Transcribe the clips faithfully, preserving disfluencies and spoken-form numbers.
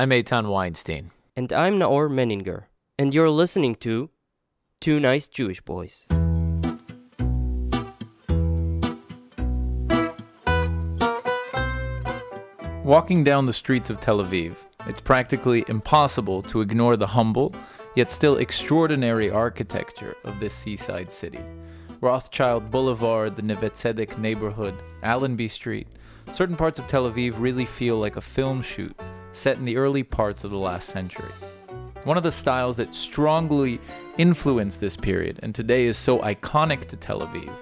I'm Eitan Weinstein. And I'm Naor Menninger. And you're listening to Two Nice Jewish Boys. Walking down the streets of Tel Aviv, it's practically impossible to ignore the humble, yet still extraordinary architecture of this seaside city. Rothschild Boulevard, the Neve Tzedek neighborhood, Allenby Street, certain parts of Tel Aviv really feel like a film shoot set in the early parts of the last century. One of the styles that strongly influenced this period and today is so iconic to Tel Aviv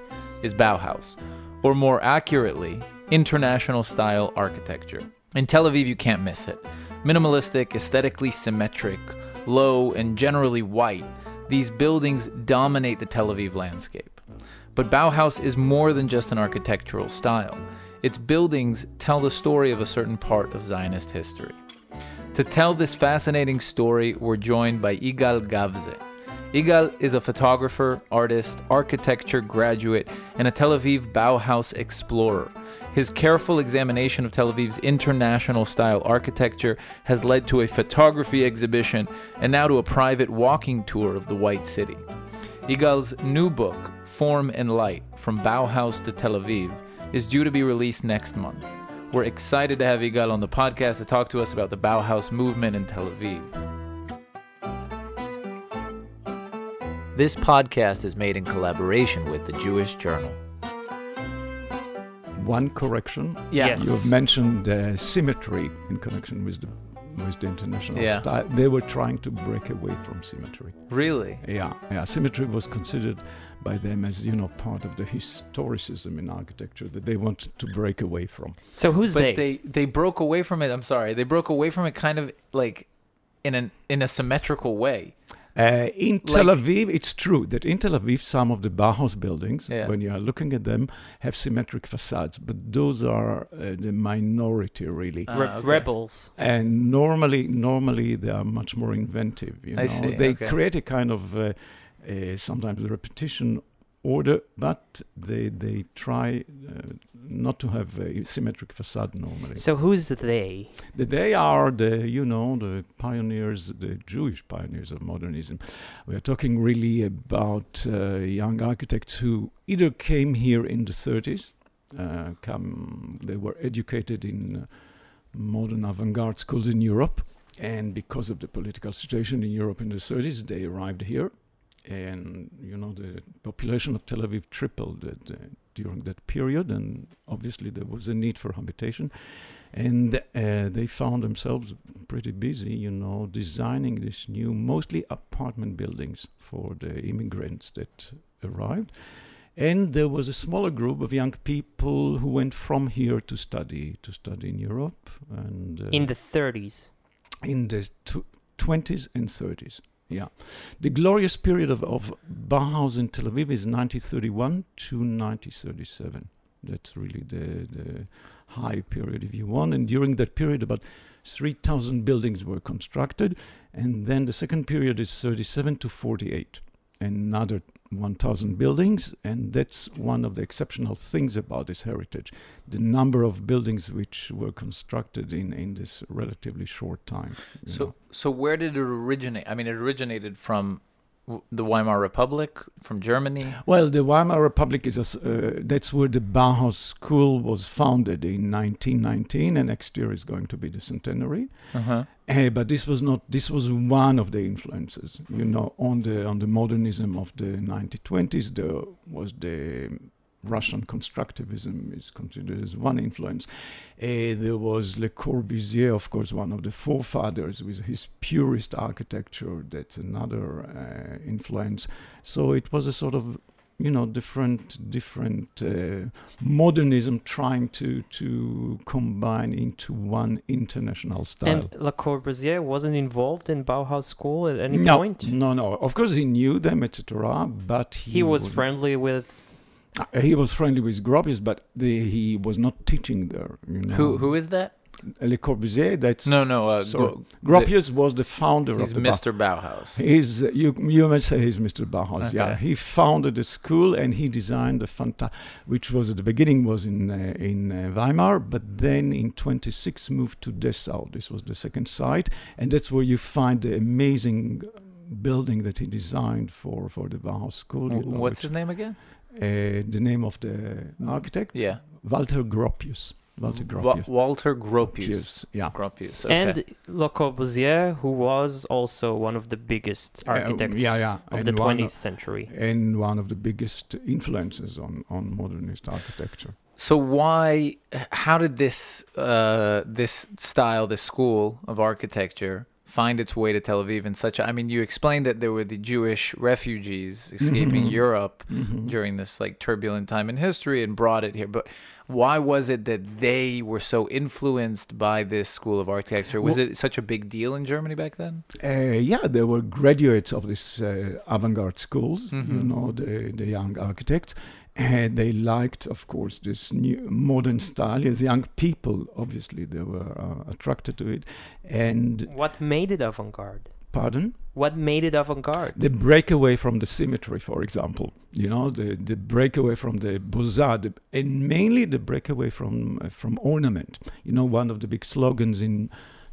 is Bauhaus, or more accurately, International Style architecture. In Tel Aviv, you can't miss it. Minimalistic, aesthetically symmetric, low, and generally white, these buildings dominate the Tel Aviv landscape. But Bauhaus is more than just an architectural style. Its buildings tell the story of a certain part of Zionist history. To tell this fascinating story, we're joined by Yigal Gavze. Yigal is a photographer, artist, architecture graduate, and a Tel Aviv Bauhaus explorer. His careful examination of Tel Aviv's international-style architecture has led to a photography exhibition and now to a private walking tour of the White City. Yigal's new book, Form and Light, From Bauhaus to Tel Aviv, is due to be released next month. We're excited to have Yigal on the podcast to talk to us about the Bauhaus movement in Tel Aviv. This podcast is made in collaboration with the Jewish Journal. One correction. Yes. You have mentioned uh, symmetry in connection with the, with the international yeah. style. They were trying to break away from symmetry. Really? Yeah. Yeah. Symmetry was considered by them as, you know, part of the historicism in architecture that they wanted to break away from. So who's but they? they? They broke away from it. I'm sorry. They broke away from it kind of like in an in a symmetrical way. Uh, in Tel like, Aviv, it's true that in Tel Aviv, some of the Bauhaus buildings, yeah. when you are looking at them, have symmetric facades, but those are uh, the minority, really. Uh, Re- okay. Rebels. And normally, normally they are much more inventive. You know? I see. They okay. create a kind of uh, uh, sometimes repetition order, but they they try uh, not to have a symmetric facade normally. So who's they? The they are the, you know, the pioneers, the Jewish pioneers of modernism. We're talking really about uh, young architects who either came here in the thirties, uh, come they were educated in uh, modern avant-garde schools in Europe, and because of the political situation in Europe in the thirties, they arrived here. And, you know, the population of Tel Aviv tripled uh, during that period. And obviously there was a need for habitation. And uh, they found themselves pretty busy, you know, designing this new, mostly apartment buildings for the immigrants that arrived. And there was a smaller group of young people who went from here to study, to study in Europe. And uh, in the thirties? In the tw- twenties and thirties. Yeah. The glorious period of, of Bauhaus in Tel Aviv is nineteen thirty-one to nineteen thirty-seven. That's really the, the high period, if you want. And during that period, about three thousand buildings were constructed. And then the second period is thirty-seven to forty-eight, another one thousand buildings. And that's one of the exceptional things about this heritage, the number of buildings which were constructed in, in this relatively short time. So know. so where did it originate? I mean, it originated from w- the Weimar Republic, from Germany? Well, the Weimar Republic, is a, uh, that's where the Bauhaus School was founded in nineteen nineteen, and next year is going to be the centenary. Uh-huh. Uh, but this was not. This was one of the influences, you know, on the on the modernism of the nineteen twenties. There was the Russian constructivism is considered as one influence. Uh, there was Le Corbusier, of course, one of the forefathers with his purist architecture. That's another uh, influence. So it was a sort of, you know, different different uh, modernism trying to to combine into one international style. And Le Corbusier wasn't involved in Bauhaus School at any no, point? No, no. Of course, he knew them, et cetera. But he, he was friendly with... He was friendly with Gropius, but the, he was not teaching there. You know? Who Who is that? Le Corbusier, that's... No, no. Uh, so Gropius was the founder of the Mister Bauhaus. He's, you, you might say he's Mister Bauhaus, okay. Yeah. He founded the school and he designed the Fanta, which was at the beginning was in, uh, in uh, Weimar, but then in twenty-six moved to Dessau. This was the second site. And that's where you find the amazing building that he designed for, for the Bauhaus school. You know, What's which, his name again? Uh, the name of the architect? Yeah. Walter Gropius. Walter Gropius. Walter Gropius. Yeah. Gropius. Okay. And Le Corbusier, who was also one of the biggest architects uh, yeah, yeah. of and the twentieth century. And one of the biggest influences on, on modernist architecture. So why, how did this, uh, this style, this school of architecture find its way to Tel Aviv in such a... I mean, you explained that there were the Jewish refugees escaping mm-hmm. Europe mm-hmm. during this like turbulent time in history and brought it here, but... Why was it that they were so influenced by this school of architecture? Was well, it such a big deal in Germany back then? Uh, yeah, there were graduates of these uh, avant-garde schools, mm-hmm. you know, the, the young architects. And they liked, of course, this new modern style. As young people, obviously, they were uh, attracted to it. And what made it avant-garde? Pardon? What made it avant-garde? The breakaway from the symmetry, for example. You know, the, the breakaway from the beaux-arts, and mainly the breakaway from uh, from ornament. You know, one of the big slogans in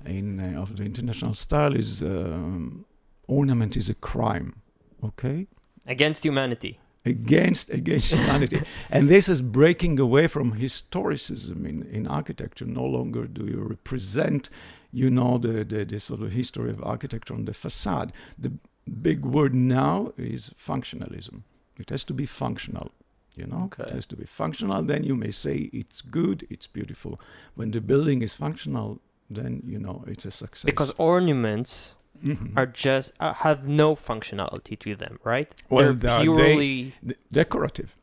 in uh, of the International Style is um, ornament is a crime. Okay? Against humanity. Against against humanity. And this is breaking away from historicism in, in architecture. No longer do you represent, you know, the, the, the sort of history of architecture on the facade. The big word now is functionalism. It has to be functional, you know. Okay. It has to be functional. Then you may say it's good, it's beautiful. When the building is functional, then, you know, it's a success. Because ornaments... Mm-hmm. are just uh, have no functionality to them, right? Well, they're purely they, decorative.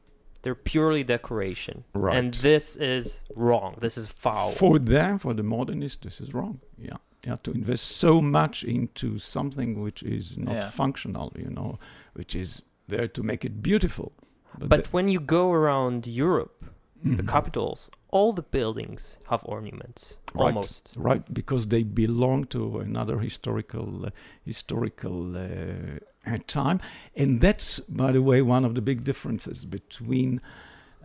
They're purely decoration, right? And this is wrong. This is foul for them. For the modernists, this is wrong. Yeah, yeah. To invest so much into something which is not yeah. functional, you know, which is there to make it beautiful. But, but when you go around Europe, mm-hmm. the capitals. All the buildings have ornaments, right, almost. Right, because they belong to another historical uh, historical uh, time. And that's, by the way, one of the big differences between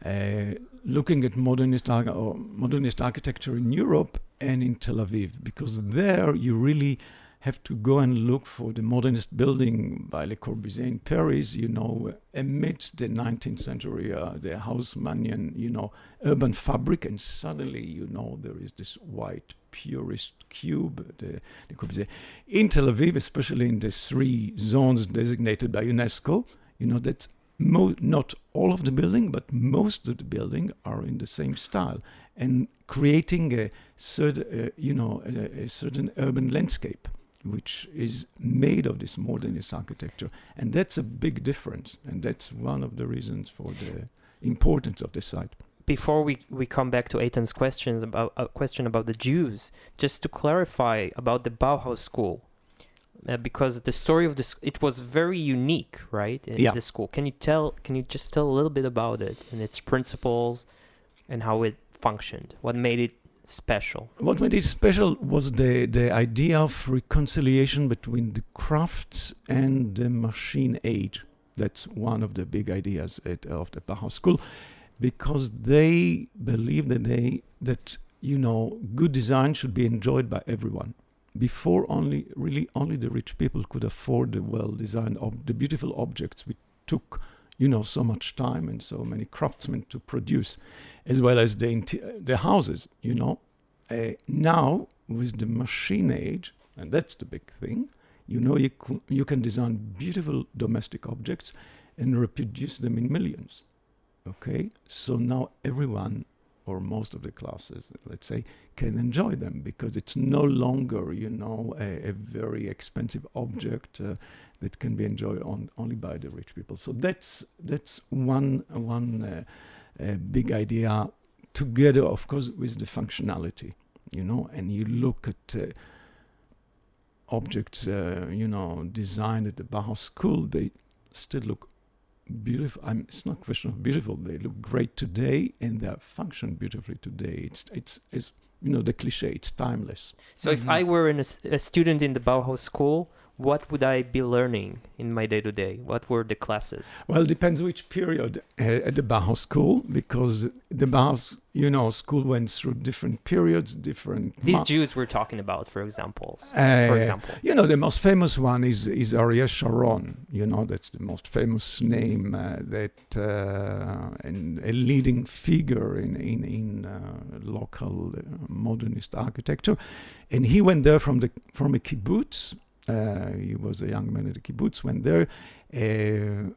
uh, looking at modernist, ar- or modernist architecture in Europe and in Tel Aviv, because there you really have to go and look for the modernist building by Le Corbusier in Paris, you know, amidst the nineteenth century, uh, the Haussmannian, you know, urban fabric, and suddenly, you know, there is this white purist cube, the Le Corbusier. In Tel Aviv, especially in the three zones designated by UNESCO, you know, that's mo- not all of the building, but most of the building are in the same style and creating a certain, uh, you know, a, a certain urban landscape, which is made of this modernist architecture. And that's a big difference. And that's one of the reasons for the importance of this site. Before we, we come back to Eitan's questions about, uh, question about the Jews, just to clarify about the Bauhaus school, uh, because the story of this, it was very unique, right? In yeah. the school. Can you tell, can you just tell a little bit about it and its principles and how it functioned? What made it special? What made it special was the, the idea of reconciliation between the crafts and the machine age. That's one of the big ideas at, of the Bauhaus school, because they believe that they that you know good design should be enjoyed by everyone. Before, only really only the rich people could afford the well designed ob- the beautiful objects which took you know so much time and so many craftsmen to produce, as well as the inti- the houses, you know. Uh, now with the machine age, and that's the big thing, you know, you c- you can design beautiful domestic objects and reproduce them in millions. Okay, so now everyone, or most of the classes, let's say, can enjoy them, because it's no longer, you know, a, a very expensive object uh, that can be enjoyed on, only by the rich people. So that's that's one one uh, uh, big idea, together, of course, with the functionality, you know, and you look at uh, objects, uh, you know, designed at the Bauhaus school, they still look beautiful. I mean, it's not a question of beautiful. They look great today, and they function beautifully today. It's it's, it's you know, the cliche, it's timeless. So mm-hmm. if I were an, a student in the Bauhaus school, what would I be learning in my day-to-day? What were the classes? Well, it depends which period uh, at the Bauhaus school, because the Bauhaus, you know, school went through different periods, different... These Jews we're talking about, for example. Uh, for example. You know, the most famous one is, is Ariel Sharon. You know, that's the most famous name uh, that... Uh, and a leading figure in, in, in uh, local uh, modernist architecture. And he went there from the from a kibbutz. Uh, he was a young man at the kibbutz, went there. Uh,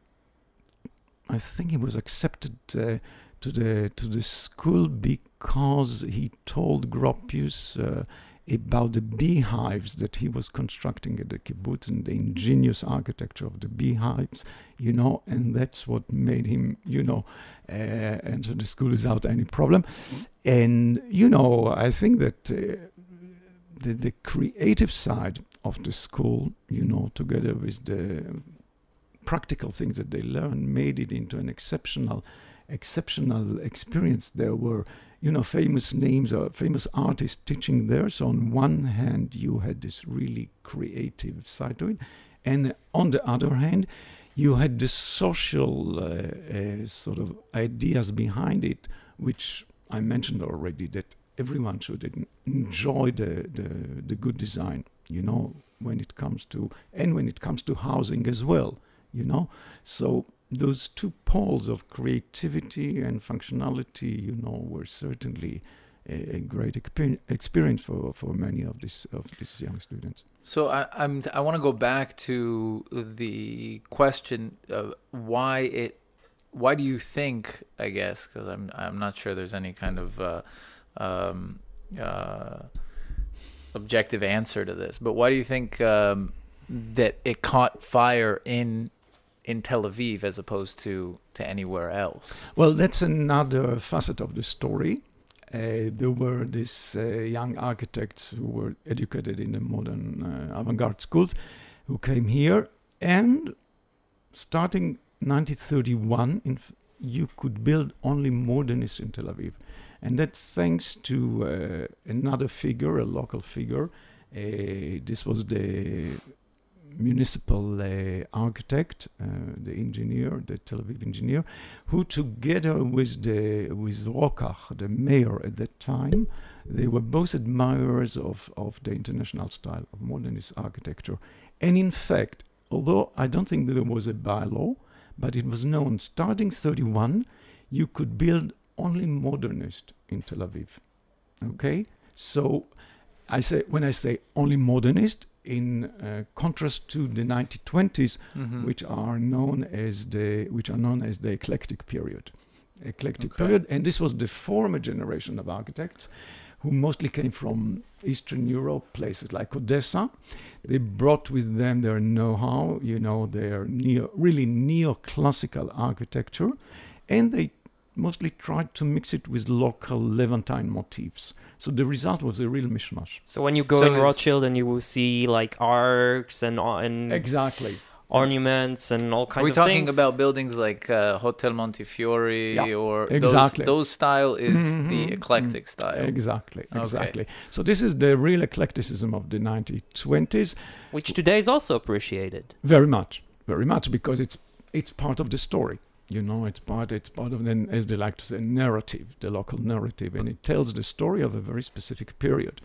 I think he was accepted uh, to the to the school because he told Gropius uh, about the beehives that he was constructing at the kibbutz and the ingenious architecture of the beehives, you know, and that's what made him, you know, uh, enter the school without any problem. And, you know, I think that uh, the, the creative side of the school, you know, together with the practical things that they learned, made it into an exceptional, exceptional experience. There were, you know, famous names or famous artists teaching there. So on one hand, you had this really creative side to it, and on the other hand, you had the social uh, uh, sort of ideas behind it, which I mentioned already, that everyone should enjoy the the, the good design. You know, when it comes to, and when it comes to housing as well, you know. So those two poles of creativity and functionality, you know, were certainly a, a great exper- experience for, for many of these of these young students. So I, I'm I want to go back to the question of why it, why do you think, I guess, because I'm I'm not sure there's any kind of uh, um, uh, objective answer to this, but why do you think um, that it caught fire in in Tel Aviv as opposed to, to anywhere else? Well, that's another facet of the story. Uh, there were these uh, young architects who were educated in the modern uh, avant-garde schools who came here, and starting nineteen thirty-one, in f- you could build only modernists in Tel Aviv. And that's thanks to uh, another figure, a local figure. Uh, this was the municipal uh, architect, uh, the engineer, the Tel Aviv engineer, who together with the with Rokach, the mayor at that time, they were both admirers of, of the international style of modernist architecture. And in fact, although I don't think there was a bylaw, but it was known starting thirty-one, you could build only modernist in Tel Aviv. Okay, so I say when I say only modernist, in uh, contrast to the nineteen twenties, mm-hmm. which are known as the which are known as the eclectic period, eclectic okay. period, and this was the former generation of architects, who mostly came from Eastern Europe, places like Odessa. They brought with them their know-how, you know, their neo, really neoclassical architecture, and they mostly tried to mix it with local Levantine motifs. So the result was a real mishmash. So when you go so in Rothschild and you will see like arcs and, and exactly ornaments and all kinds of things. Are we talking about buildings like uh, Hotel Montefiore yeah, or exactly. those, those style is mm-hmm. the eclectic mm-hmm. style. Exactly, exactly. Okay. So this is the real eclecticism of the nineteen twenties. Which today is also appreciated. Very much, very much, because it's it's part of the story. You know, it's part it's part of, an, as they like to say, narrative, the local narrative, and it tells the story of a very specific period.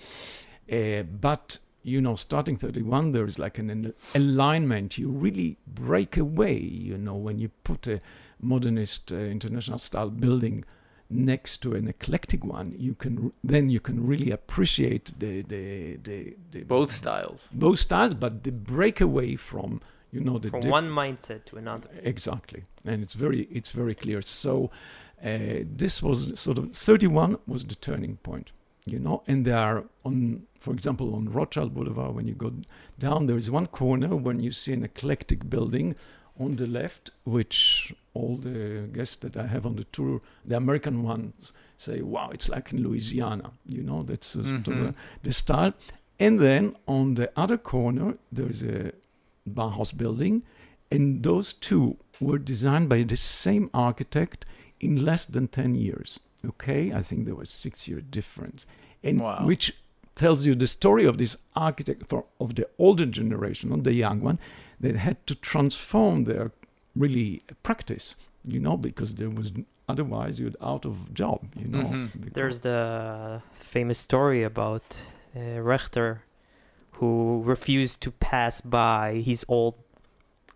Uh, but, you know, starting thirty-one, there is like an, an alignment. You really break away, you know, when you put a modernist uh, international style building next to an eclectic one, you can then you can really appreciate the... the, the, the both styles. Both styles, but the breakaway from... You know, the from diff- one mindset to another. Exactly, and it's very, it's very clear. So uh, this was sort of thirty-one was the turning point, you know. And there are on, for example, on Rothschild Boulevard, when you go down, there is one corner when you see an eclectic building on the left, which all the guests that I have on the tour, the American ones, say, "Wow, it's like in Louisiana," you know. That's uh, mm-hmm. sort of, uh, the style. And then on the other corner, there is a Bauhaus building, and those two were designed by the same architect in less than ten years. Okay, I think there was six year difference, and wow. which tells you the story of this architect for, of the older generation, not the young one, that had to transform their really practice, you know, because there was otherwise you'd out of job, you know. Mm-hmm. There's the famous story about uh, Rechter, who refused to pass by his old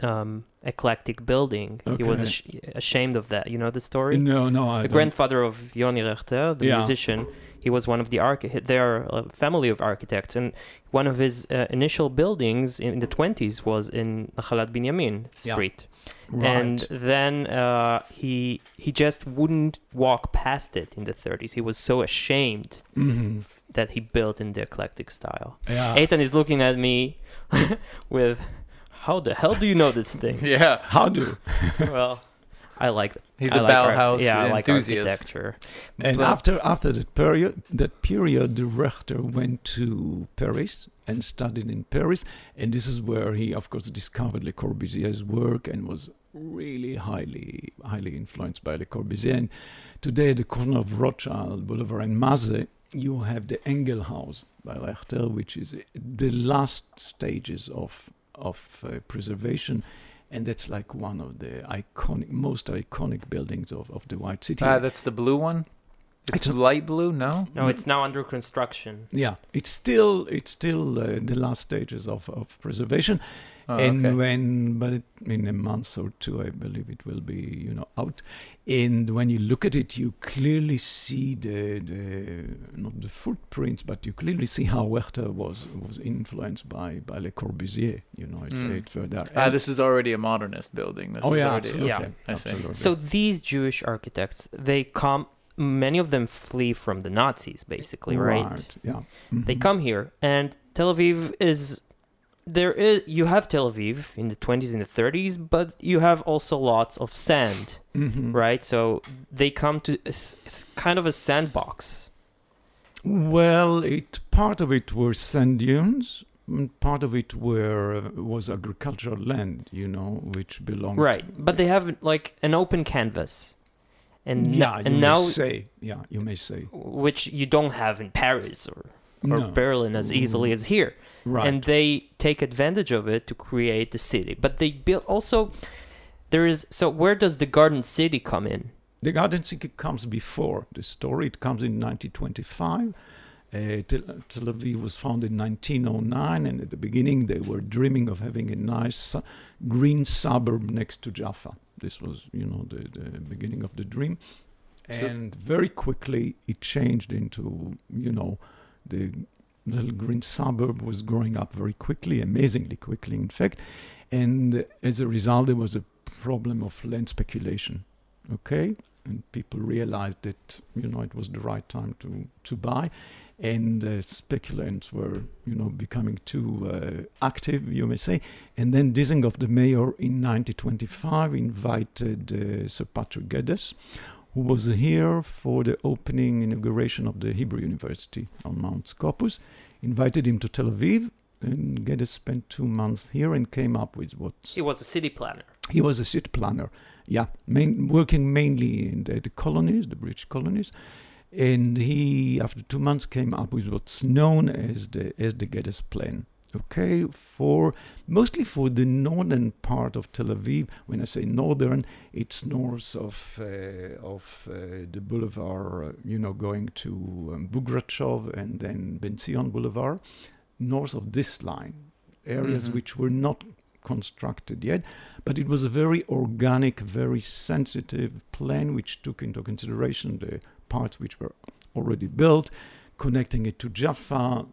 um, eclectic building. Okay. He was ash ashamed of that. You know the story? No, no. I the don't. grandfather of Yoni Rechter, the yeah. musician, he was one of the architects. They are a family of architects. And one of his uh, initial buildings in the twenties was in Nahalat Binyamin Street. Yeah. Right. And then uh, he, he just wouldn't walk past it in the thirties. He was so ashamed. Mm-hmm. That he built in the eclectic style. Yeah. Eitan is looking at me with, how the hell do you know this thing? Yeah, how do? Well, I like. He's I a like Bauhaus yeah, I like architecture. And but after after that period, that period, the Rechter went to Paris and studied in Paris, and this is where he, of course, discovered Le Corbusier's work and was really highly highly influenced by Le Corbusier. And today, at the corner of Rothschild Boulevard and Maze, you have the Engelhaus by Rechter, which is the last stages of of uh, preservation, and that's like one of the iconic, most iconic buildings of, of the White City. Ah, uh, that's the blue one? It's, it's light blue, no? No, it's now under construction. Yeah, it's still it's still uh, the last stages of, of preservation. Oh, and okay. when, but in a month or two, I believe it will be, you know, out. And when you look at it, you clearly see the, the not the footprints, but you clearly see how Rechter was was influenced by, by Le Corbusier, you know, it, mm. it further. And ah, this is already a modernist building. This oh, is yeah, already, absolutely. Yeah, I absolutely. See. So these Jewish architects, they come, many of them flee from the Nazis, basically, right? Right, yeah. Mm-hmm. They come here, and Tel Aviv is... There is, you have Tel Aviv in the twenties and the thirties, but you have also lots of sand, mm-hmm. right? So they come to a, a kind of a sandbox. Well, it part of it were sand dunes, part of it were was agricultural land, you know, which belonged right. To, but they have like an open canvas, and yeah, and you now may say, yeah, you may say, which you don't have in Paris or. Or no. Berlin as easily as here, right. And they take advantage of it to create the city. But they build also. There is so where does the Garden City come in? The Garden City comes before the story. It comes in nineteen twenty-five. Uh, Tel, Tel Aviv was founded in nineteen oh nine, and at the beginning they were dreaming of having a nice su green suburb next to Jaffa. This was, you know, the, the beginning of the dream, and so, very quickly it changed into, you know. The little green suburb was growing up very quickly, amazingly quickly, in fact. And as a result, there was a problem of land speculation, okay? And people realized that, you know, it was the right time to, to buy. And uh, speculants were, you know, becoming too uh, active, you may say. And then Dizengoff, the mayor, in nineteen twenty-five, invited uh, Sir Patrick Geddes, who was here for the opening inauguration of the Hebrew University on Mount Scopus, invited him to Tel Aviv, and Geddes spent two months here and came up with what... He was a city planner. He was a city planner, yeah, main, working mainly in the, the colonies, the British colonies, and he, after two months, came up with what's known as the, as the Geddes Plan. Okay, for mostly for the northern part of Tel Aviv. When I say northern, it's north of uh, of uh, the boulevard, uh, you know, going to um, Bugrashov and then Benzion Boulevard, north of this line, areas mm-hmm. which were not constructed yet, but it was a very organic, very sensitive plan which took into consideration the parts which were already built, connecting it to Jaffa,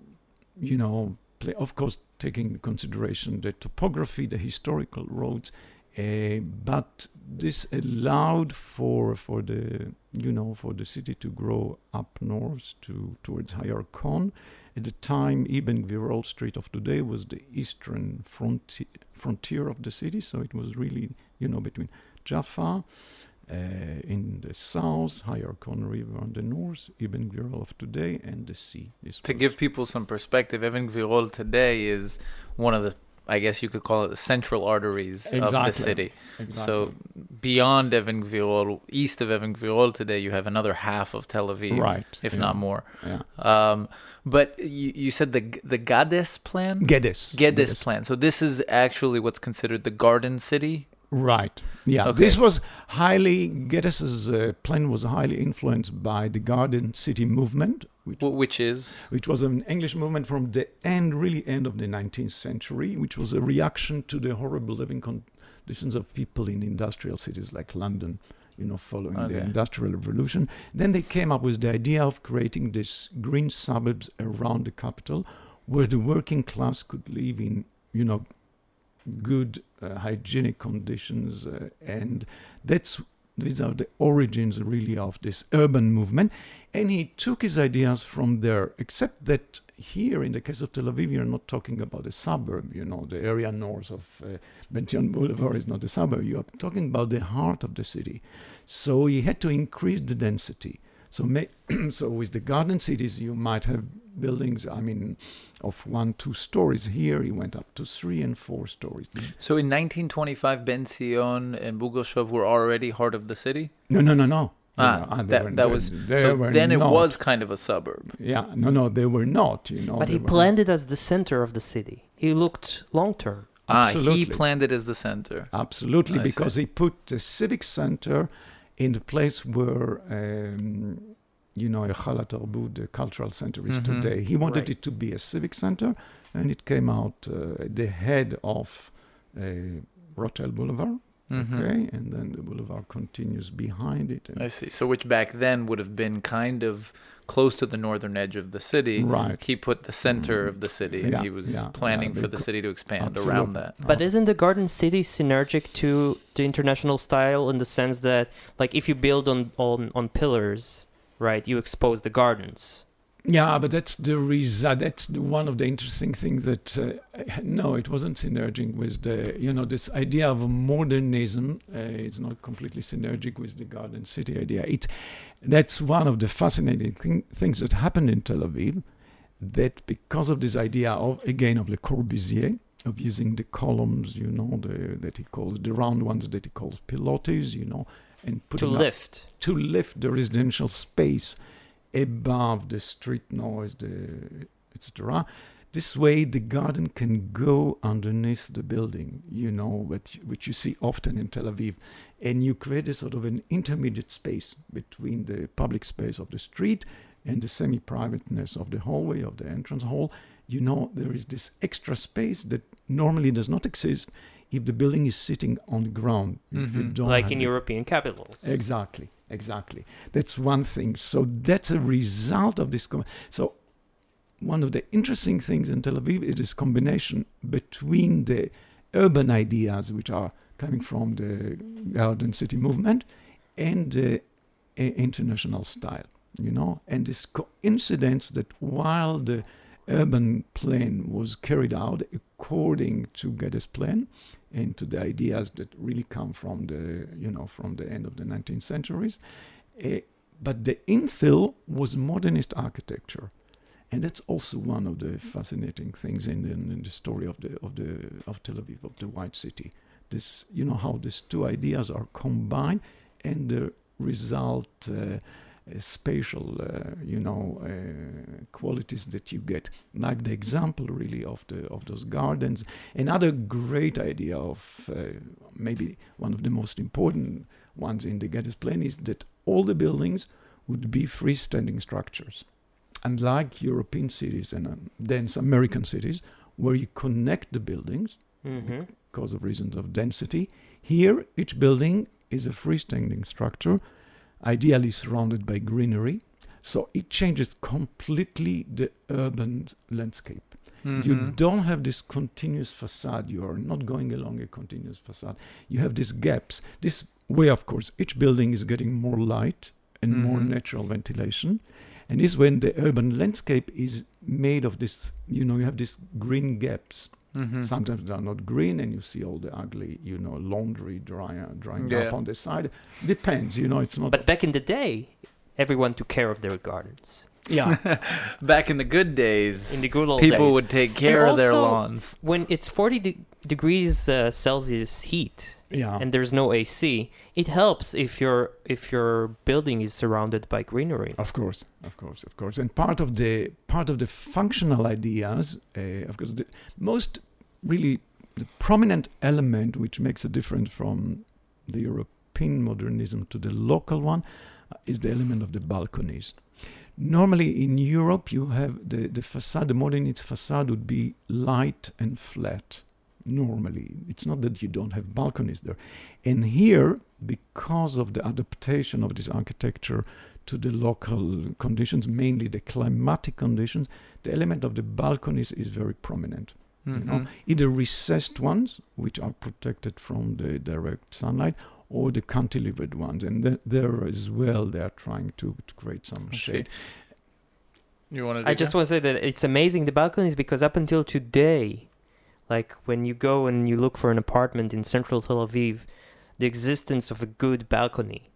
you know. Of course, taking into consideration the topography, the historical roads, uh, but this allowed for for the you know for the city to grow up north to towards HaYarkon. At the time, Ibn Gvirol Street of today was the eastern fronti frontier of the city, so it was really you know between Jaffa uh, in the south, HaYarkon River on the north, Ibn Gvirol of today, and the sea. This to give people some perspective, Ibn Gvirol today is one of the I guess you could call it the central arteries exactly. of the city. Exactly. So beyond Even Gvirol, east of Even Gvirol today, you have another half of Tel Aviv, right. if yeah. not more. Yeah. Um, but you, you said the the Geddes Plan? Geddes. Geddes Plan. So this is actually what's considered the Garden City? Right. Yeah. Okay. This was highly, Geddes' uh, plan was highly influenced by the Garden City movement. Which, which is? Which was an English movement from the end, really end of the nineteenth century, which was a reaction to the horrible living conditions of people in industrial cities like London, you know, following okay. the Industrial Revolution. Then they came up with the idea of creating these green suburbs around the capital where the working class could live in, you know, good uh, hygienic conditions. Uh, and that's these are the origins, really, of this urban movement. And he took his ideas from there, except that here, in the case of Tel Aviv, you're not talking about a suburb. You know, the area north of uh, Benzion Boulevard is not a suburb. You are talking about the heart of the city. So he had to increase the density. So, may so with the garden cities, you might have buildings, I mean, of one, two stories. Here, he went up to three and four stories. So in nineteen twenty-five, Benzion and Bugrashov were already heart of the city? No, no, no, no. Ah, yeah, that, were, that was, so then not. It was kind of a suburb. Yeah, no, no, they were not, you know. But he planned not. it as the center of the city. He looked long-term. Ah, he planned it as the center. Absolutely, I because see. he put the civic center in the place where, um, you know, the cultural center is mm-hmm. today. He wanted right. it to be a civic center, and it came out uh, at the head of uh, Rothschild Boulevard. Mm-hmm. Okay, and then the boulevard continues behind it. And I see. So which back then would have been kind of close to the northern edge of the city. Right. He put the center mm-hmm. of the city, and yeah, he was yeah, planning yeah, for the city to expand absolutely. around that. But oh. isn't the Garden City synergic to the International Style in the sense that, like, if you build on, on, on pillars, right, you expose the gardens? Yeah, but that's the result. That's the, one of the interesting things that, uh, no, it wasn't synergic with the, you know, this idea of modernism. Uh, it's not completely synergic with the Garden City idea. It's, that's one of the fascinating thing, things that happened in Tel Aviv, that because of this idea of, again, of Le Corbusier, of using the columns, you know, the, that he calls, the round ones that he calls pilotis, you know, and putting to up, lift. To lift the residential space above the street noise, the et cetera. This way, the garden can go underneath the building, you know, which, which you see often in Tel Aviv. And you create a sort of an intermediate space between the public space of the street and the semi-privateness of the hallway, of the entrance hall. You know, there is this extra space that normally does not exist if the building is sitting on the ground. Mm-hmm. If you don't like in it. European capitals. Exactly. Exactly. That's one thing. So that's a result of this. Com- so one of the interesting things in Tel Aviv is this combination between the urban ideas, which are coming from the Garden City movement, and the uh, International Style, you know, and this coincidence that while the urban plan was carried out according to Geddes' plan and to the ideas that really come from the, you know, from the end of the nineteenth centuries. Uh, but the infill was modernist architecture. And that's also one of the fascinating things in the, in the story of the of the of Tel Aviv, of the White City. This, you know, how these two ideas are combined and the result uh, Uh, spatial, uh, you know, uh, qualities that you get, like the example really of the of those gardens. Another great idea of uh, maybe one of the most important ones in the Geddes Plan is that all the buildings would be freestanding structures, unlike European cities and um, then American cities, where you connect the buildings mm-hmm. because of reasons of density. Here, each building is a freestanding structure, ideally surrounded by greenery. So it changes completely the urban landscape. Mm-hmm. You don't have this continuous facade. You are not going along a continuous facade. You have these gaps. This way, of course, each building is getting more light and mm-hmm. more natural ventilation. And this is when the urban landscape is made of this, you know, you have these green gaps. Mm-hmm. Sometimes they are not green, and you see all the ugly, you know, laundry dry, drying yeah. up on the side. Depends, you know, it's not... But back in the day, everyone took care of their gardens. Yeah. Back in the good days, in the good old people days. would take care and of also, their lawns. When it's forty de degrees uh, Celsius heat, yeah, and there's no A C, it helps if your if your building is surrounded by greenery. Of course, of course, of course. And part of the part of the functional ideas, uh, of course, the most really the prominent element which makes a difference from the European modernism to the local one uh, is the element of the balconies. Normally in Europe, you have the, the facade, the modernist facade would be light and flat. Normally, it's not that you don't have balconies there. And here, because of the adaptation of this architecture to the local conditions, mainly the climatic conditions, the element of the balconies is very prominent. Mm-hmm. You know, either recessed ones, which are protected from the direct sunlight, or the cantilevered ones, and th there as well, they are trying to, to create some Let's shade. See. You want to? I just that? want to say that it's amazing the balconies, because up until today, like when you go and you look for an apartment in central Tel Aviv, the existence of a good balcony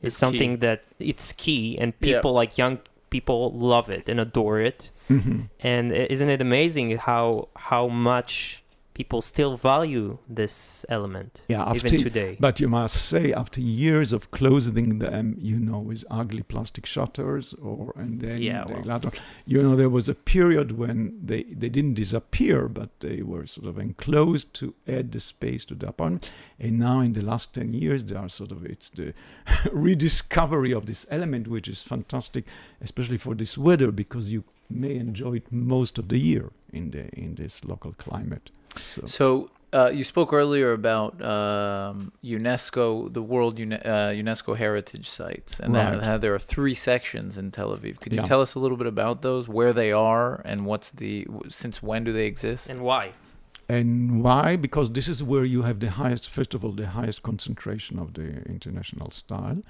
is it's something key. that it's key, and people yeah. like young people love it and adore it. Mm-hmm. And isn't it amazing how how much people still value this element, yeah, after, even today. But you must say, after years of closing them, you know, with ugly plastic shutters, or and then yeah, they well. later, you know, there was a period when they, they didn't disappear, but they were sort of enclosed to add the space to the apartment. And now, in the last ten years, they are sort of it's the rediscovery of this element, which is fantastic, especially for this weather, because you may enjoy it most of the year in the in this local climate. So, so uh, you spoke earlier about um, UNESCO, the World Une uh, UNESCO Heritage Sites, and right. how there are three sections in Tel Aviv. Could yeah. you tell us a little bit about those, where they are, and what's the since when do they exist, and why? And why? Because this is where you have the highest, first of all, the highest concentration of the international style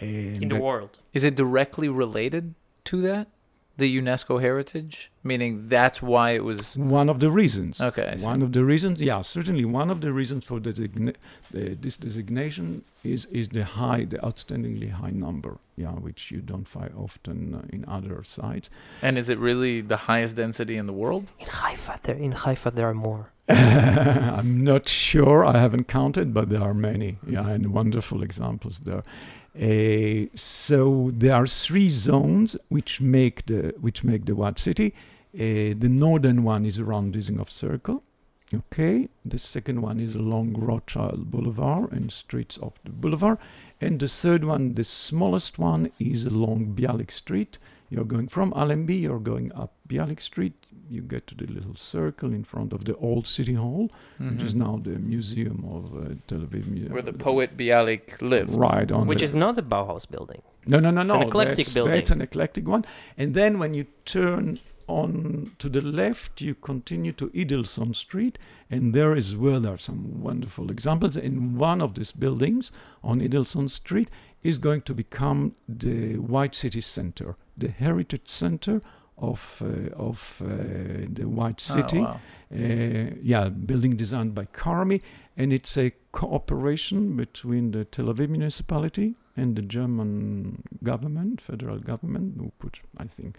and in the world. Is it directly related to that? The UNESCO heritage, meaning that's why it was one of the reasons. Okay, I see. One of the reasons, yeah, certainly one of the reasons for design the, this designation is is the high, the outstandingly high number, yeah, which you don't find often uh, in other sites. And is it really the highest density in the world? In Haifa, there in Haifa there are more. I'm not sure. I haven't counted, but there are many, yeah, and wonderful examples there. Uh, so there are three zones which make the which make the White City. Uh, the northern one is around Dizengoff Circle. Okay. The second one is along Rothschild Boulevard and streets of the boulevard. And the third one, the smallest one, is along Bialik Street. You're going from Allenby, you're going up Bialik Street, you get to the little circle in front of the old city hall, mm-hmm. which is now the museum of uh, Tel Aviv. Where the poet Bialik lived. Right. On which the, is not the Bauhaus building. No, no, no, it's no. It's an eclectic that's, building. It's an eclectic one. And then when you turn on to the left, you continue to Edelson Street, and there is where there are some wonderful examples. In one of these buildings on Edelson Street is going to become the White City Center, the heritage center of uh, of uh, the White City. Oh, wow. uh, yeah, building designed by Karmi, and it's a cooperation between the Tel Aviv municipality and the German government, federal government, who put, I think,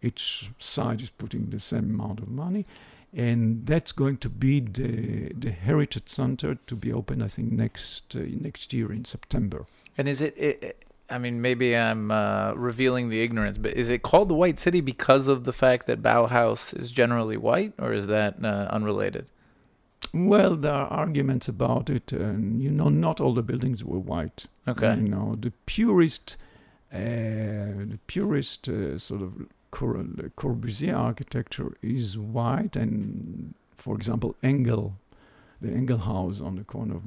each side is putting the same amount of money, and that's going to be the the heritage center to be opened, I think, next uh, next year in September. And is it? it, it I mean, maybe I'm uh, revealing the ignorance, but is it called the White City because of the fact that Bauhaus is generally white, or is that uh, unrelated? Well, there are arguments about it, and you know, not all the buildings were white. Okay, you know, the purist, uh, the purist uh, sort of Cor Le Corbusier architecture is white, and for example, Engel, the Engelhaus on the corner of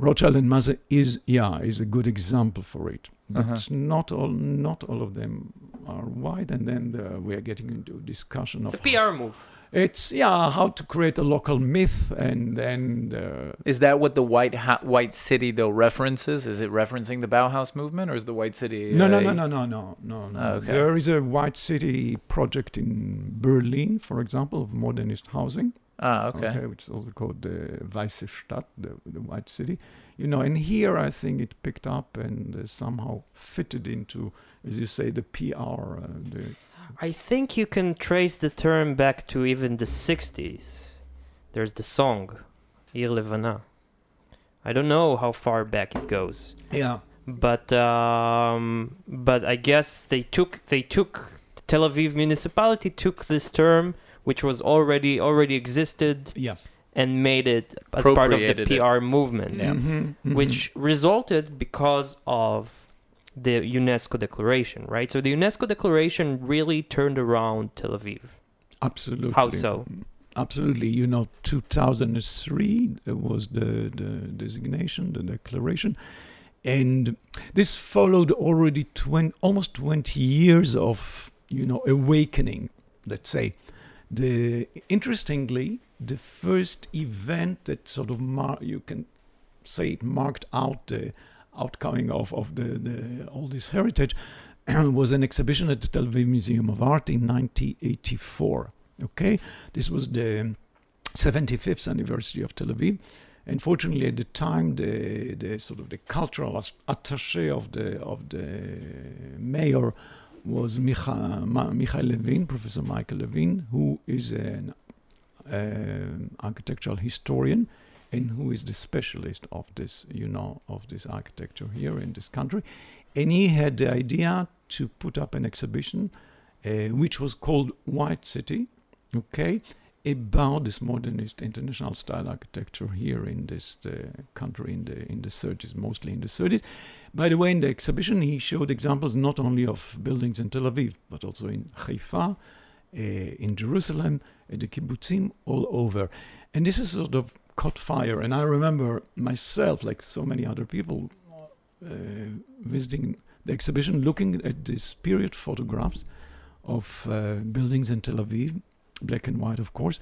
Rothschild and Maze is, yeah, is a good example for it. But uh-huh. not all, not all of them are white, and then the, we are getting into discussion it's of. It's a P R move. It's yeah, how to create a local myth, and then. The is that what the white ha White City though references? Is it referencing the Bauhaus movement, or is the White City? No, no, no, no, no, no, no, no. Okay. There is a White City project in Berlin, for example, of modernist housing. Ah, okay. okay which is also called the Weiße Stadt, the, the White City. You know, and here I think it picked up and uh, somehow fitted into, as you say, the P R. Uh, the I think you can trace the term back to even the sixties. There's the song, Ir Levana. I don't know how far back it goes. Yeah. But um, but I guess they took they took the Tel Aviv municipality took this term, which was already already existed. Yeah. And made it as part of the P R it. movement, yeah. mm-hmm, mm-hmm. which resulted because of the UNESCO declaration, right? So the UNESCO declaration really turned around Tel Aviv. Absolutely. How so? Absolutely. You know, two thousand three was the, the designation, the declaration. And this followed already twenty, almost twenty years of, you know, awakening, let's say. The, interestingly, the first event that sort of, mar you can say it marked out the outcoming of, of the, the all this heritage was an exhibition at the Tel Aviv Museum of Art in nineteen eighty-four. Okay, this was the seventy-fifth anniversary of Tel Aviv. Unfortunately, at the time, the, the sort of the cultural attaché of the of the mayor was Micha, Ma, Michael Levin, Professor Michael Levin, who is an uh, architectural historian and who is the specialist of this, you know, of this architecture here in this country. And he had the idea to put up an exhibition uh, which was called White City, okay, about this modernist international style architecture here in this uh, country in the in the thirties, mostly in the thirties. By the way, in the exhibition, he showed examples not only of buildings in Tel Aviv, but also in Haifa, uh, in Jerusalem, at the kibbutzim, all over. And this is sort of caught fire. And I remember myself, like so many other people, uh, visiting the exhibition, looking at these period photographs of uh, buildings in Tel Aviv, black and white, of course,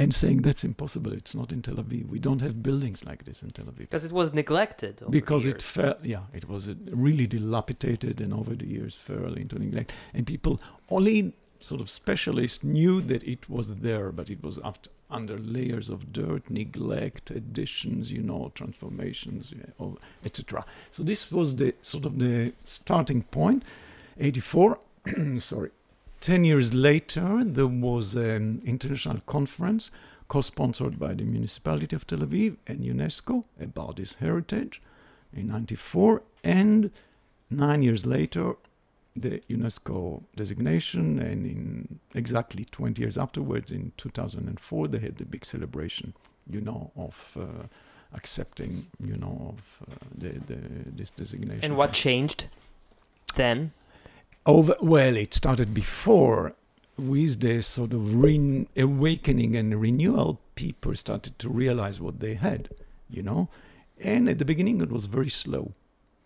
and saying that's impossible. It's not in Tel Aviv. We don't have buildings like this in Tel Aviv. Because it was neglected. Over because the years. it fell, yeah, it was really dilapidated, and over the years fell into neglect. And people, only sort of specialists, knew that it was there, but it was after, under layers of dirt, neglect, additions, you know, transformations, you know, et cetera. So this was the sort of the starting point. eighty-four, sorry. Ten years later, there was an international conference co-sponsored by the municipality of Tel Aviv and UNESCO about this heritage in ninety-four. And nine years later, the UNESCO designation, and in exactly twenty years afterwards, in two thousand four, they had the big celebration, you know, of uh, accepting, you know, of uh, the, the, this designation. And what changed then? Over, well, it started before with the sort of re awakening and renewal. People started to realize what they had, you know. And at the beginning, it was very slow,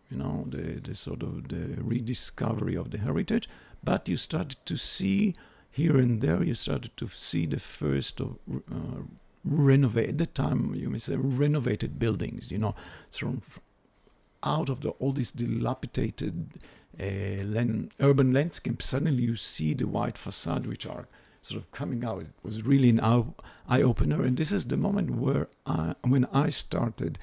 you know, the, the sort of the rediscovery of the heritage. But you started to see here and there, you started to see the first of uh, renovate at the time, you may say, renovated buildings, you know, from out of the, all these dilapidated Uh, land, urban landscape. Suddenly you see the white facade, which are sort of coming out. It was really an eye-opener, and this is the moment where I, when I started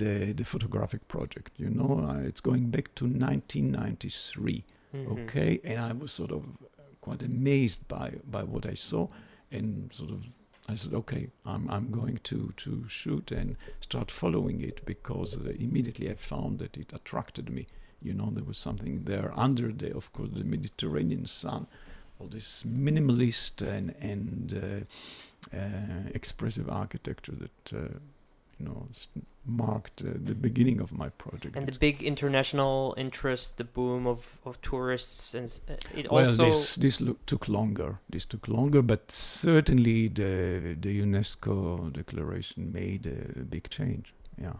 the the photographic project. You know, uh, it's going back to nineteen ninety-three, mm-hmm. okay, and I was sort of quite amazed by by what I saw, and sort of I said, okay, I'm I'm going to to shoot and start following it, because uh, immediately I found that it attracted me. You know, there was something there under the, of course, the Mediterranean sun, all this minimalist and and uh, uh, expressive architecture that uh, you know marked uh, the beginning of my project. And the big international interest, the boom of, of tourists, and it well, also this this look, took longer. This took longer, but certainly the the UNESCO declaration made a big change. Yeah.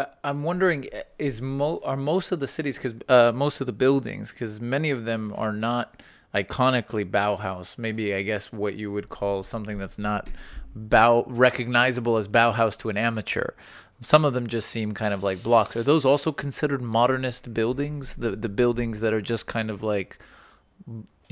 Uh, I'm wondering, is mo are most of the cities, because uh, most of the buildings, because many of them are not iconically Bauhaus. Maybe, I guess, what you would call something that's not Bau recognizable as Bauhaus to an amateur. Some of them just seem kind of like blocks. Are those also considered modernist buildings? The the buildings that are just kind of like,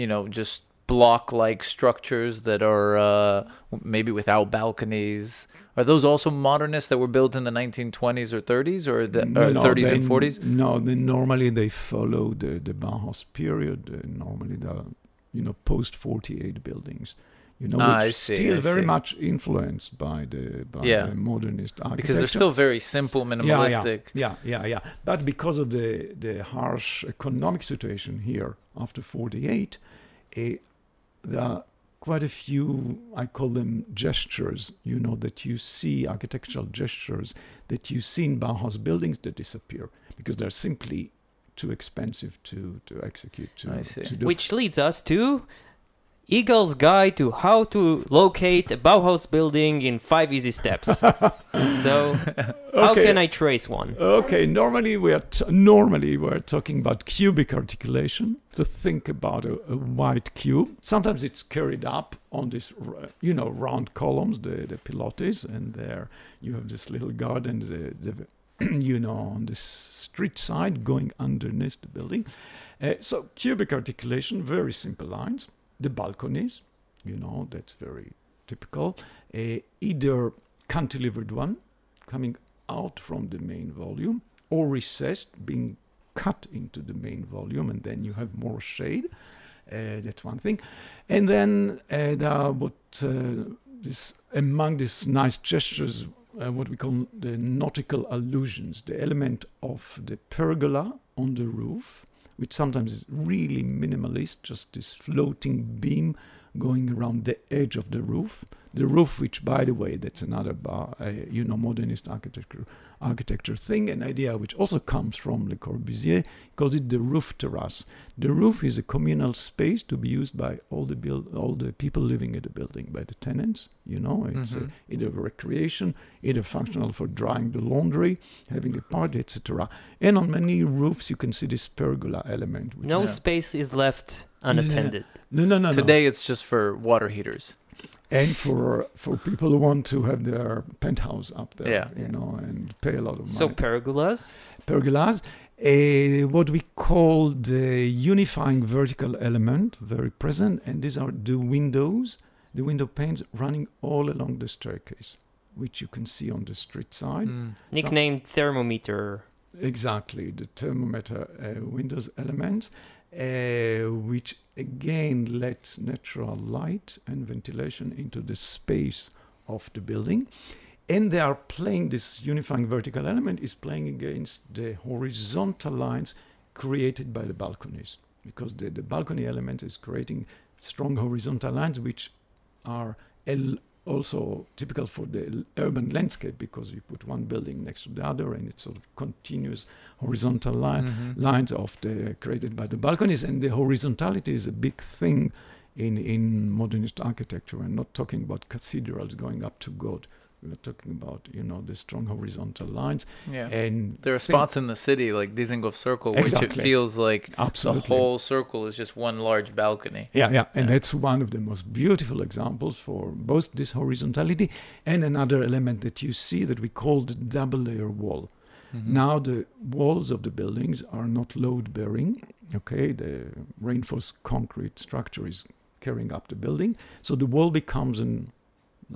you know, just block-like structures that are uh, maybe without balconies. Are those also modernists that were built in the nineteen twenties or thirties or the or no, thirties they, and forties? No, they, normally they follow the, the Bauhaus period. Uh, normally the you know post forty-eight buildings. You know, ah, it's still I very see. much influenced by the, by yeah. the modernist architecture. Because they're still very simple, minimalistic. Yeah, yeah, yeah, yeah. But because of the, the harsh economic situation here after forty-eight, eh, there are quite a few, I call them gestures, you know, that you see, architectural gestures that you see in Bauhaus buildings that disappear because they're simply too expensive to, to execute. To, I see. To do. Which leads us to... Yigal's guide to how to locate a Bauhaus building in five easy steps. So, how okay. can I trace one? Okay, normally we are t- normally we're talking about cubic articulation. So think about a, a white cube. Sometimes it's carried up on this, you know, round columns, the, the pilotis, and there you have this little garden, the, the you know, on this street side going underneath the building. Uh, so cubic articulation, very simple lines. The balconies, you know, that's very typical. Uh, either cantilevered one, coming out from the main volume, or recessed, being cut into the main volume, and then you have more shade. Uh, that's one thing. And then uh, there are what uh, this among these nice gestures, uh, what we call the nautical allusions, the element of the pergola on the roof, which sometimes is really minimalist, just this floating beam going around the edge of the roof. The roof, which, by the way, that's another, bar, uh, you know, modernist architecture architecture thing, an idea which also comes from Le Corbusier, calls it the roof terrace. The roof is a communal space to be used by all the build, all the people living in the building, by the tenants, you know. It's mm-hmm. a, either recreation, either functional for drying the laundry, having a party, et cetera. And on many roofs, you can see this pergola element. Which no is space is left unattended. No, no, no. Today, no. It's just for water heaters. And for for people who want to have their penthouse up there, yeah, you yeah. know, and pay a lot of money. So pergolas? Pergolas. Uh, what we call the unifying vertical element, very present. And these are the windows, the window panes running all along the staircase, which you can see on the street side. Mm. Nicknamed so, thermometer. Exactly, the thermometer uh, windows element. Uh, which again lets natural light and ventilation into the space of the building. And they are playing, this unifying vertical element is playing against the horizontal lines created by the balconies, because the, the balcony element is creating strong horizontal lines, which are el- also typical for the urban landscape, because you put one building next to the other and it's sort of continuous horizontal line, mm-hmm. lines of the created by the balconies. And the horizontality is a big thing in, in modernist architecture. We're not talking about cathedrals going up to God. We're talking about, you know, the strong horizontal lines. Yeah. And there are things. Spots in the city like Dizengoff Circle, exactly. which it feels like Absolutely. the whole circle is just one large balcony. Yeah, yeah. And yeah. that's one of the most beautiful examples for both this horizontality and another element that you see that we call the double-layer wall. Mm-hmm. Now the walls of the buildings are not load-bearing. Okay, the reinforced concrete structure is carrying up the building. So the wall becomes an...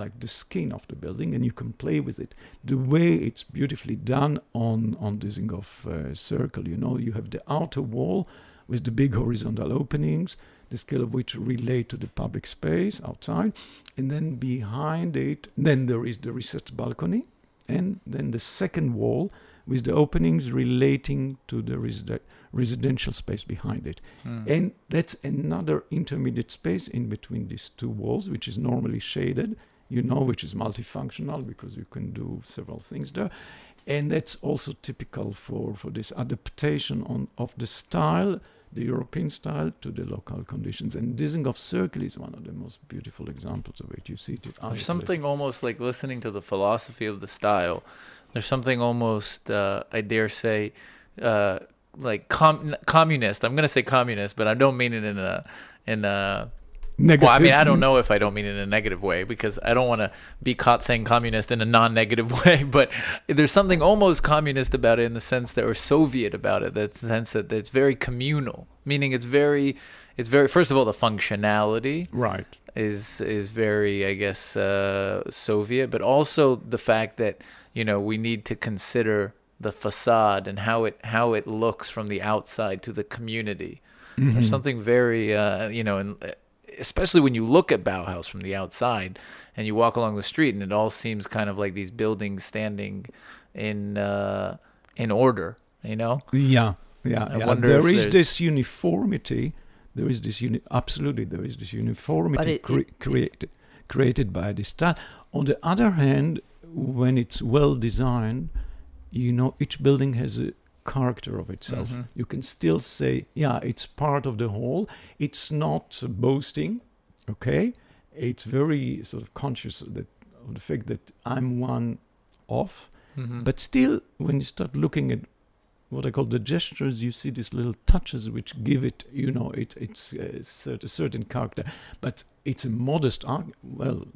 like the skin of the building, and you can play with it. The way it's beautifully done on, on Dizengoff uh, Circle, you know, you have the outer wall with the big horizontal openings, the scale of which relate to the public space outside, and then behind it, then there is the recessed balcony, and then the second wall with the openings relating to the res- residential space behind it. Mm. And that's another intermediate space in between these two walls, which is normally shaded, you know, which is multifunctional because you can do several things there. And that's also typical for, for this adaptation on of the style, the European style, to the local conditions. And Dizengoff Circle is one of the most beautiful examples of it. You see it. There's something almost like listening to the philosophy of the style. There's something almost, uh, I dare say, uh, like com- communist. I'm going to say communist, but I don't mean it in a... in a negative. Well, I mean, I don't know if I don't mean it in a negative way, because I don't want to be caught saying communist in a non-negative way, but there's something almost communist about it in the sense that, or Soviet about it, that sense that it's very communal, meaning it's very, it's very, first of all, the functionality right. is is very, I guess, uh, Soviet, but also the fact that, you know, we need to consider the facade and how it how it looks from the outside to the community. Mm-hmm. There's something very, uh, you know, and especially when you look at Bauhaus from the outside and you walk along the street and it all seems kind of like these buildings standing in uh, in order, you know? Yeah, yeah. I yeah. wonder there is this uniformity. There is this uni- absolutely there is this uniformity it, cre- it, created created by this style. On the other hand, when it's well designed, you know, each building has a character of itself. Mm-hmm. You can still say, yeah, it's part of the whole. It's not boasting, okay? It's very sort of conscious of, that, of the fact that I'm one off. Mm-hmm. But still, when you start looking at what I call the gestures, you see these little touches which give it, you know, it, it's a certain, certain character. But it's a modest art, well,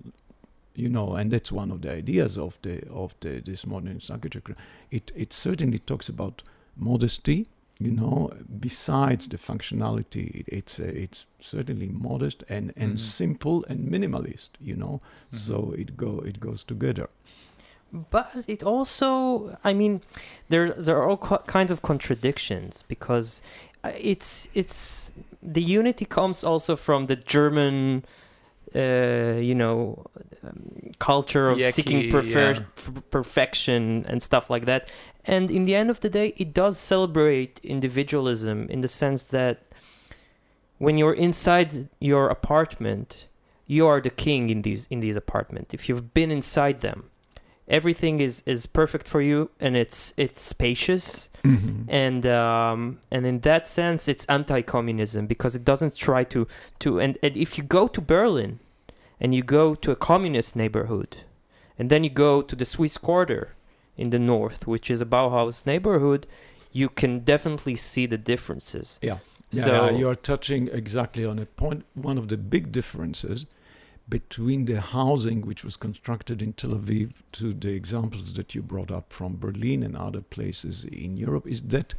you know, and that's one of the ideas of the of the this modernist architecture. It it certainly talks about modesty, you know, besides the functionality. It, it's uh, it's certainly modest and, and mm-hmm. simple and minimalist, you know, mm-hmm. so it go it goes together. But it also, I mean, there there are all co- kinds of contradictions, because it's it's the unity comes also from the German, uh, you know, um, culture of Yucky, seeking prefer- yeah. f- perfection and stuff like that. And in the end of the day, it does celebrate individualism in the sense that when you're inside your apartment, you are the king in these in these apartments. If you've been inside them. Everything is, is perfect for you, and it's it's spacious, mm-hmm. and um, and in that sense, it's anti-communism, because it doesn't try to to and, and if you go to Berlin, and you go to a communist neighborhood, and then you go to the Swiss Quarter in the north, which is a Bauhaus neighborhood, you can definitely see the differences. Yeah, yeah, so, yeah you are touching exactly on a point. One of the big differences between the housing which was constructed in Tel Aviv to the examples that you brought up from Berlin and other places in Europe is that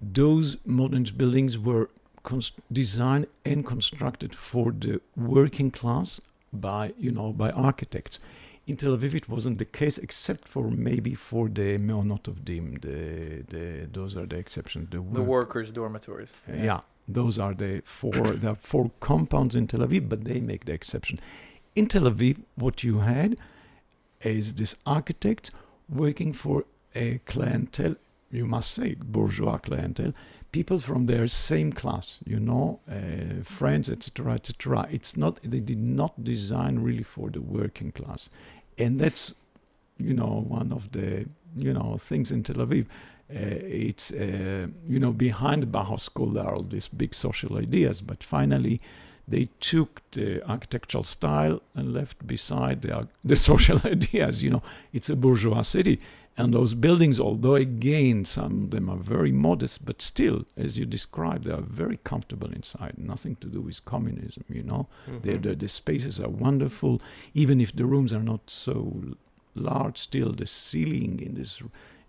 those modern buildings were const- designed and constructed for the working class by, you know, by architects. In Tel Aviv, it wasn't the case, except for maybe for the Meonot Ovdim. The, the, those are the exceptions. The, work- the workers' dormitories. Uh, yeah. yeah. Those are the four there are four compounds in Tel Aviv, but they make the exception. In Tel Aviv, what you had is this architect working for a clientele, you must say bourgeois clientele, people from their same class, you know, uh, friends, et cetera, et cetera. It's not, they did not design really for the working class. And that's, you know, one of the, you know, things in Tel Aviv. Uh, it's, uh, you know, behind Bauhaus School there are all these big social ideas, but finally they took the architectural style and left beside the, the social ideas, you know. It's a bourgeois city, and those buildings, although again some of them are very modest, but still, as you described, they are very comfortable inside, nothing to do with communism, you know. Mm-hmm. The, the spaces are wonderful, even if the rooms are not so large, still the ceiling in this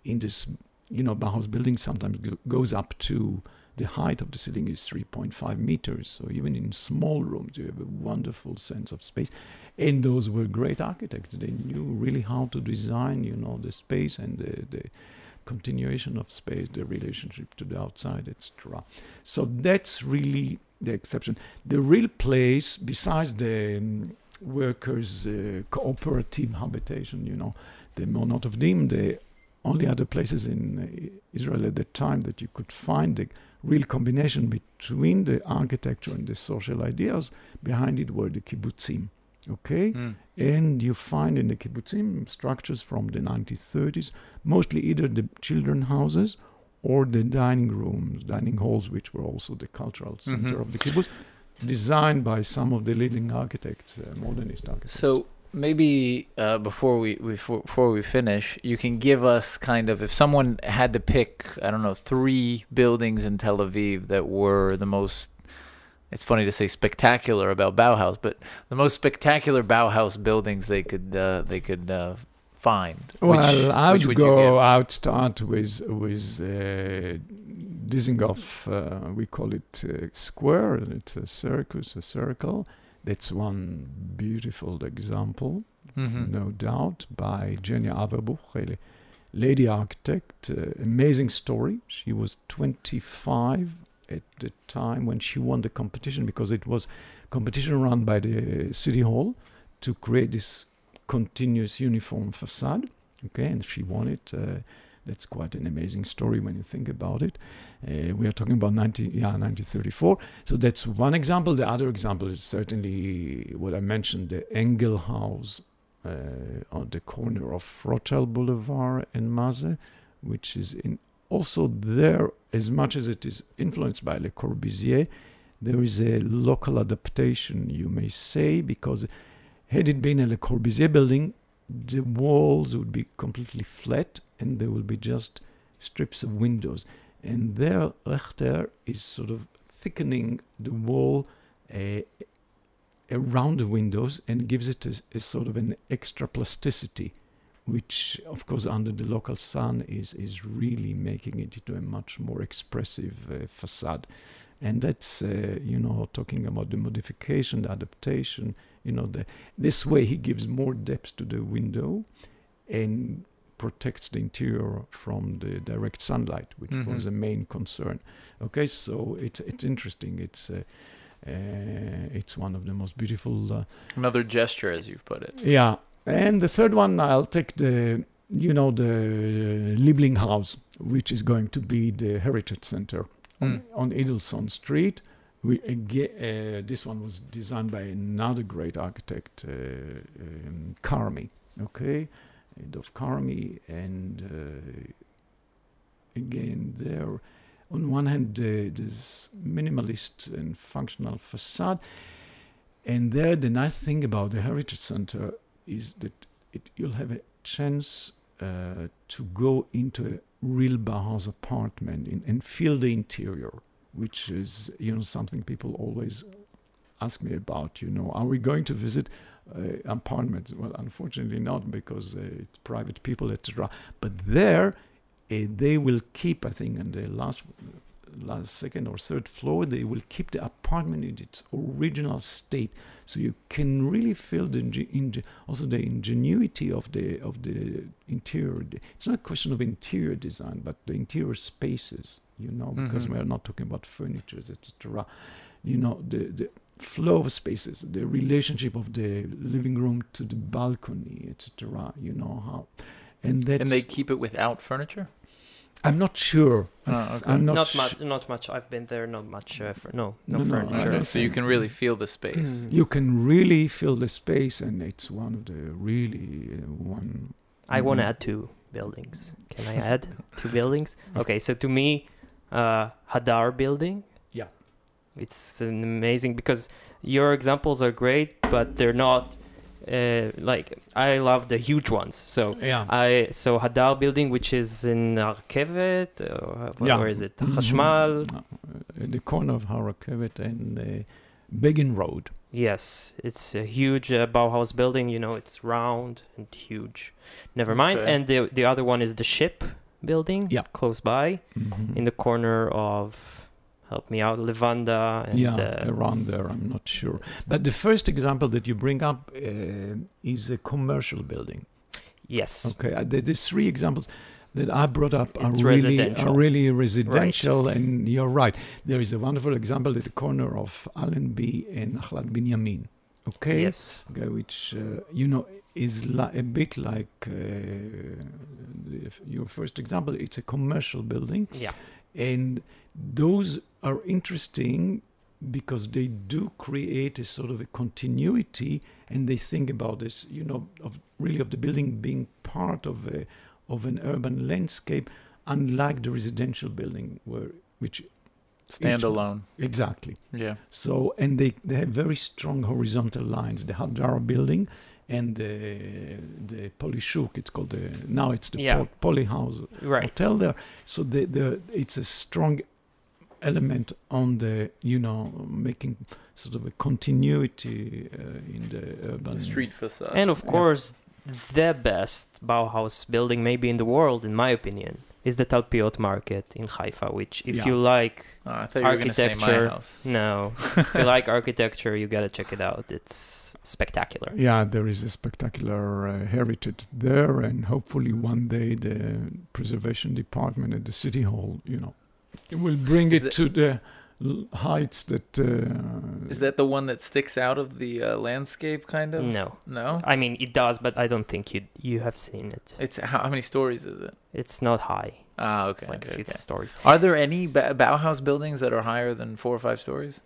in this you know, Bauhaus building sometimes go, goes up to the height of the ceiling is three point five meters. So even in small rooms, you have a wonderful sense of space. And those were great architects. They knew really how to design, you know, the space and the, the continuation of space, the relationship to the outside, et cetera. So that's really the exception. The real place, besides the um, workers' uh, cooperative habitation, you know, the Meonot Ovdim, the only other places in Israel at that time that you could find the real combination between the architecture and the social ideas behind it were the kibbutzim, okay? Mm. And you find in the kibbutzim structures from the nineteen thirties, mostly either the children's houses or the dining rooms, dining halls, which were also the cultural center mm-hmm. of the kibbutz, designed by some of the leading architects, uh, modernist architects. So, Maybe uh, before we before, before we finish, you can give us kind of, if someone had to pick, I don't know, three buildings in Tel Aviv that were the most, it's funny to say spectacular about Bauhaus, but the most spectacular Bauhaus buildings they could uh, they could uh, find. Well, which, I would, which would go, I would start with, with uh, Dizengoff, uh, we call it uh, square, and it's a circus, a circle. That's one beautiful example, mm-hmm. no doubt, by Jenny Averbuch, a lady architect. Uh, amazing story. She was twenty-five at the time when she won the competition, because it was competition run by the City Hall to create this continuous uniform facade. Okay, and she won it. Uh, that's quite an amazing story when you think about it. Uh, we are talking about nineteen thirty-four. So that's one example. The other example is certainly what I mentioned, the Engelhaus uh, on the corner of Rothschild Boulevard and Maze, which is in also there, as much as it is influenced by Le Corbusier, there is a local adaptation, you may say, because had it been a Le Corbusier building, the walls would be completely flat and there will be just strips of windows. And there, Rechter is sort of thickening the wall uh, around the windows and gives it a, a sort of an extra plasticity, which, of course, under the local sun is, is really making it into a much more expressive uh, facade. And that's, uh, you know, talking about the modification, the adaptation, you know, the, this way he gives more depth to the window and protects the interior from the direct sunlight, which mm-hmm. was a main concern. Okay, so it's it's interesting. It's uh, uh, it's one of the most beautiful. Uh, Another gesture, as you've put it. Yeah, and the third one, I'll take the you know the Lieblinghaus, which is going to be the heritage center mm. on Edelson Street. We, uh, this one was designed by another great architect, uh, um, Karmi, okay, of Karmi, and uh, again there, on one hand, uh, this minimalist and functional facade, and there the nice thing about the Heritage Center is that it, you'll have a chance uh, to go into a real Bauhaus apartment in, and feel the interior, which is, you know, something people always ask me about, you know, are we going to visit uh, apartments? Well, unfortunately not, because uh, it's private people, et cetera. But there, uh, they will keep, I think, on the last, last second or third floor, they will keep the apartment in its original state. So you can really feel the ing- also the ingenuity of the, of the interior. It's not a question of interior design, but the interior spaces, you know, because mm-hmm. we are not talking about furniture, et cetera. You know, the, the flow of spaces, the relationship of the living room to the balcony, et cetera. You know how, and that. And they keep it without furniture. I'm not sure. Oh, okay. I'm not, not much. Not much. I've been there. Not much. Uh, for, no, no, no furniture. No, no. So you can really feel the space. Mm. You can really feel the space, and it's one of the really uh, one. I want to add two buildings. Can I add two buildings? Okay, so to me. Uh, Hadar building. Yeah, it's an amazing, because your examples are great, but they're not uh, like I love the huge ones. So yeah, I so Hadar building, which is in Harakevet, or yeah. where is it? Hashmal, mm-hmm. the corner of Harakevet and uh, Begin Road. Yes, it's a huge uh, Bauhaus building. You know, it's round and huge. Never mind. Okay. And the the other one is the ship building, yeah, close by, mm-hmm. in the corner of, help me out, Levanda and yeah, uh, around there. I'm not sure, but the first example that you bring up uh, is a commercial building. Yes. Okay. Uh, the, the three examples that I brought up are it's really residential. Are really residential, right. And you're right. There is a wonderful example at the corner of Allenby and Nachlat Binyamin. Okay. Yes. Okay, which uh, you know is li- a bit like uh, the, your first example. It's a commercial building. Yeah. And those are interesting because they do create a sort of a continuity, and they think about this, you know, of really of the building being part of a, of an urban landscape, unlike the residential building where which. Standalone. Exactly. Yeah. So, and they, they have very strong horizontal lines. The Hadar building and the the Polishuk, it's called the, now it's the yeah. Polyhouse right. Hotel there. So the, the it's a strong element on the, you know, making sort of a continuity uh, in the urban. Street facade. And of course, yeah. the best Bauhaus building maybe in the world, in my opinion. is the Talpiot market in Haifa, which if yeah. you like uh, I architecture, you were say my house. no, if you like architecture, you gotta check it out. It's spectacular. Yeah, there is a spectacular uh, heritage there, and hopefully one day the preservation department at the city hall, you know, will bring it the, to the heights that. Uh, is that the one that sticks out of the uh, landscape, kind of? No, no. I mean, it does, but I don't think you you have seen it. It's how many stories is it? It's not high. Ah, okay. It's like okay, fifty okay. stories. Are there any ba Bauhaus buildings that are higher than four or five stories?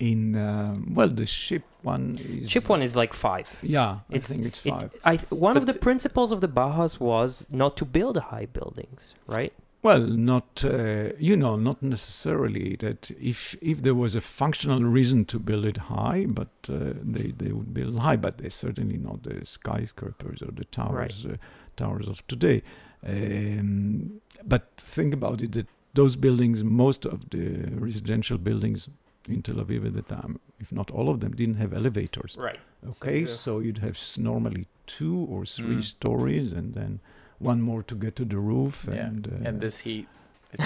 In um, well, the ship one. Is ship one is like five. Yeah, I it, think it's five. It, I one but of the principles of the Bauhaus was not to build high buildings, right? Well, not uh, you know, not necessarily that if if there was a functional reason to build it high, but uh, they they would build high, but they're certainly not the skyscrapers or the towers right. uh, towers of today. Um, but think about it that those buildings, most of the residential buildings in Tel Aviv at the time, if not all of them, didn't have elevators. Right. Okay, so, so you'd have normally two or three mm. stories, and then one more to get to the roof. Yeah. And uh, and this heat, it's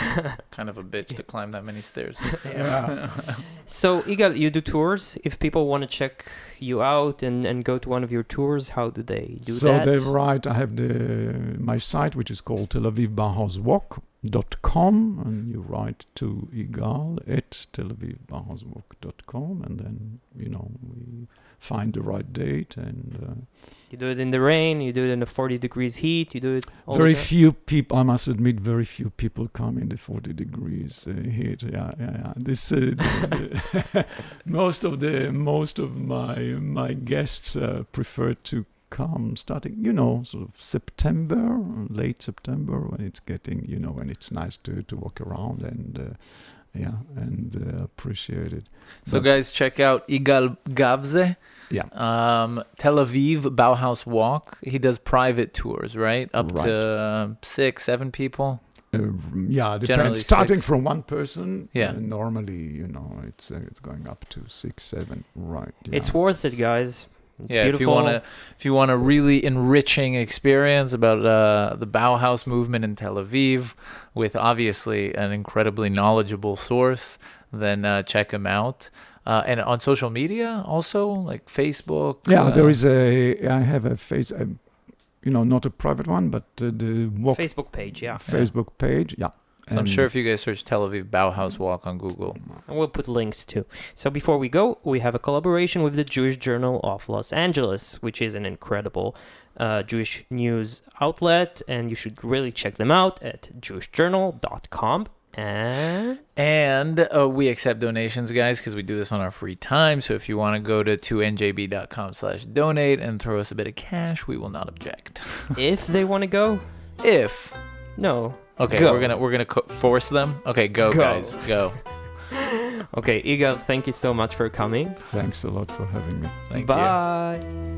kind of a bitch to climb that many stairs. Yeah. So, Yigal, you do tours. If people want to check you out and, and go to one of your tours, how do they do so that? So, they write, I have the my site, which is called Tel Aviv Bauhaus Walk. Dot com and you write to Yigal at Tel Aviv Bauhaus Walk dot com and then you know we find the right date and uh, you do it in the rain, you do it in the forty degrees heat, you do it. All very few people, I must admit, very few people come in the forty degrees uh, heat. Yeah, yeah, yeah. This uh, the, the most of the most of my my guests uh, prefer to come starting, you know, sort of September, late September, when it's getting, you know, when it's nice to to walk around and uh, yeah, and uh, appreciate it. So, but guys, check out Yigal Gavze. Yeah. Um, Tel Aviv Bauhaus Walk. He does private tours, right? Up right. to uh, six, seven people. Uh, yeah, depends. Generally starting six. From one person. Yeah. Uh, normally, you know, it's uh, it's going up to six, seven. Right. Yeah. It's worth it, guys. It's yeah, beautiful. if you want to, if you want a really enriching experience about uh, the Bauhaus movement in Tel Aviv, with obviously an incredibly knowledgeable source, then uh, check him out. Uh, and on social media, also like Facebook. Yeah, uh, there is a. I have a face. A, you know, not a private one, but uh, the walk, Facebook page. Yeah. Facebook yeah. page. Yeah. So I'm sure if you guys search Tel Aviv Bauhaus Walk on Google. And we'll put links too. So before we go, we have a collaboration with the Jewish Journal of Los Angeles, which is an incredible uh, Jewish news outlet. And you should really check them out at jewish journal dot com. And, and uh, we accept donations, guys, because we do this on our free time. So if you want to go to two N J B dot com slash donate and throw us a bit of cash, we will not object. If they want to go? If. No. Okay, go. we're gonna we're gonna co force them. Okay, go, go. guys, go. Okay, Yigal, thank you so much for coming. Thanks a lot for having me. Thank Bye. you. Bye.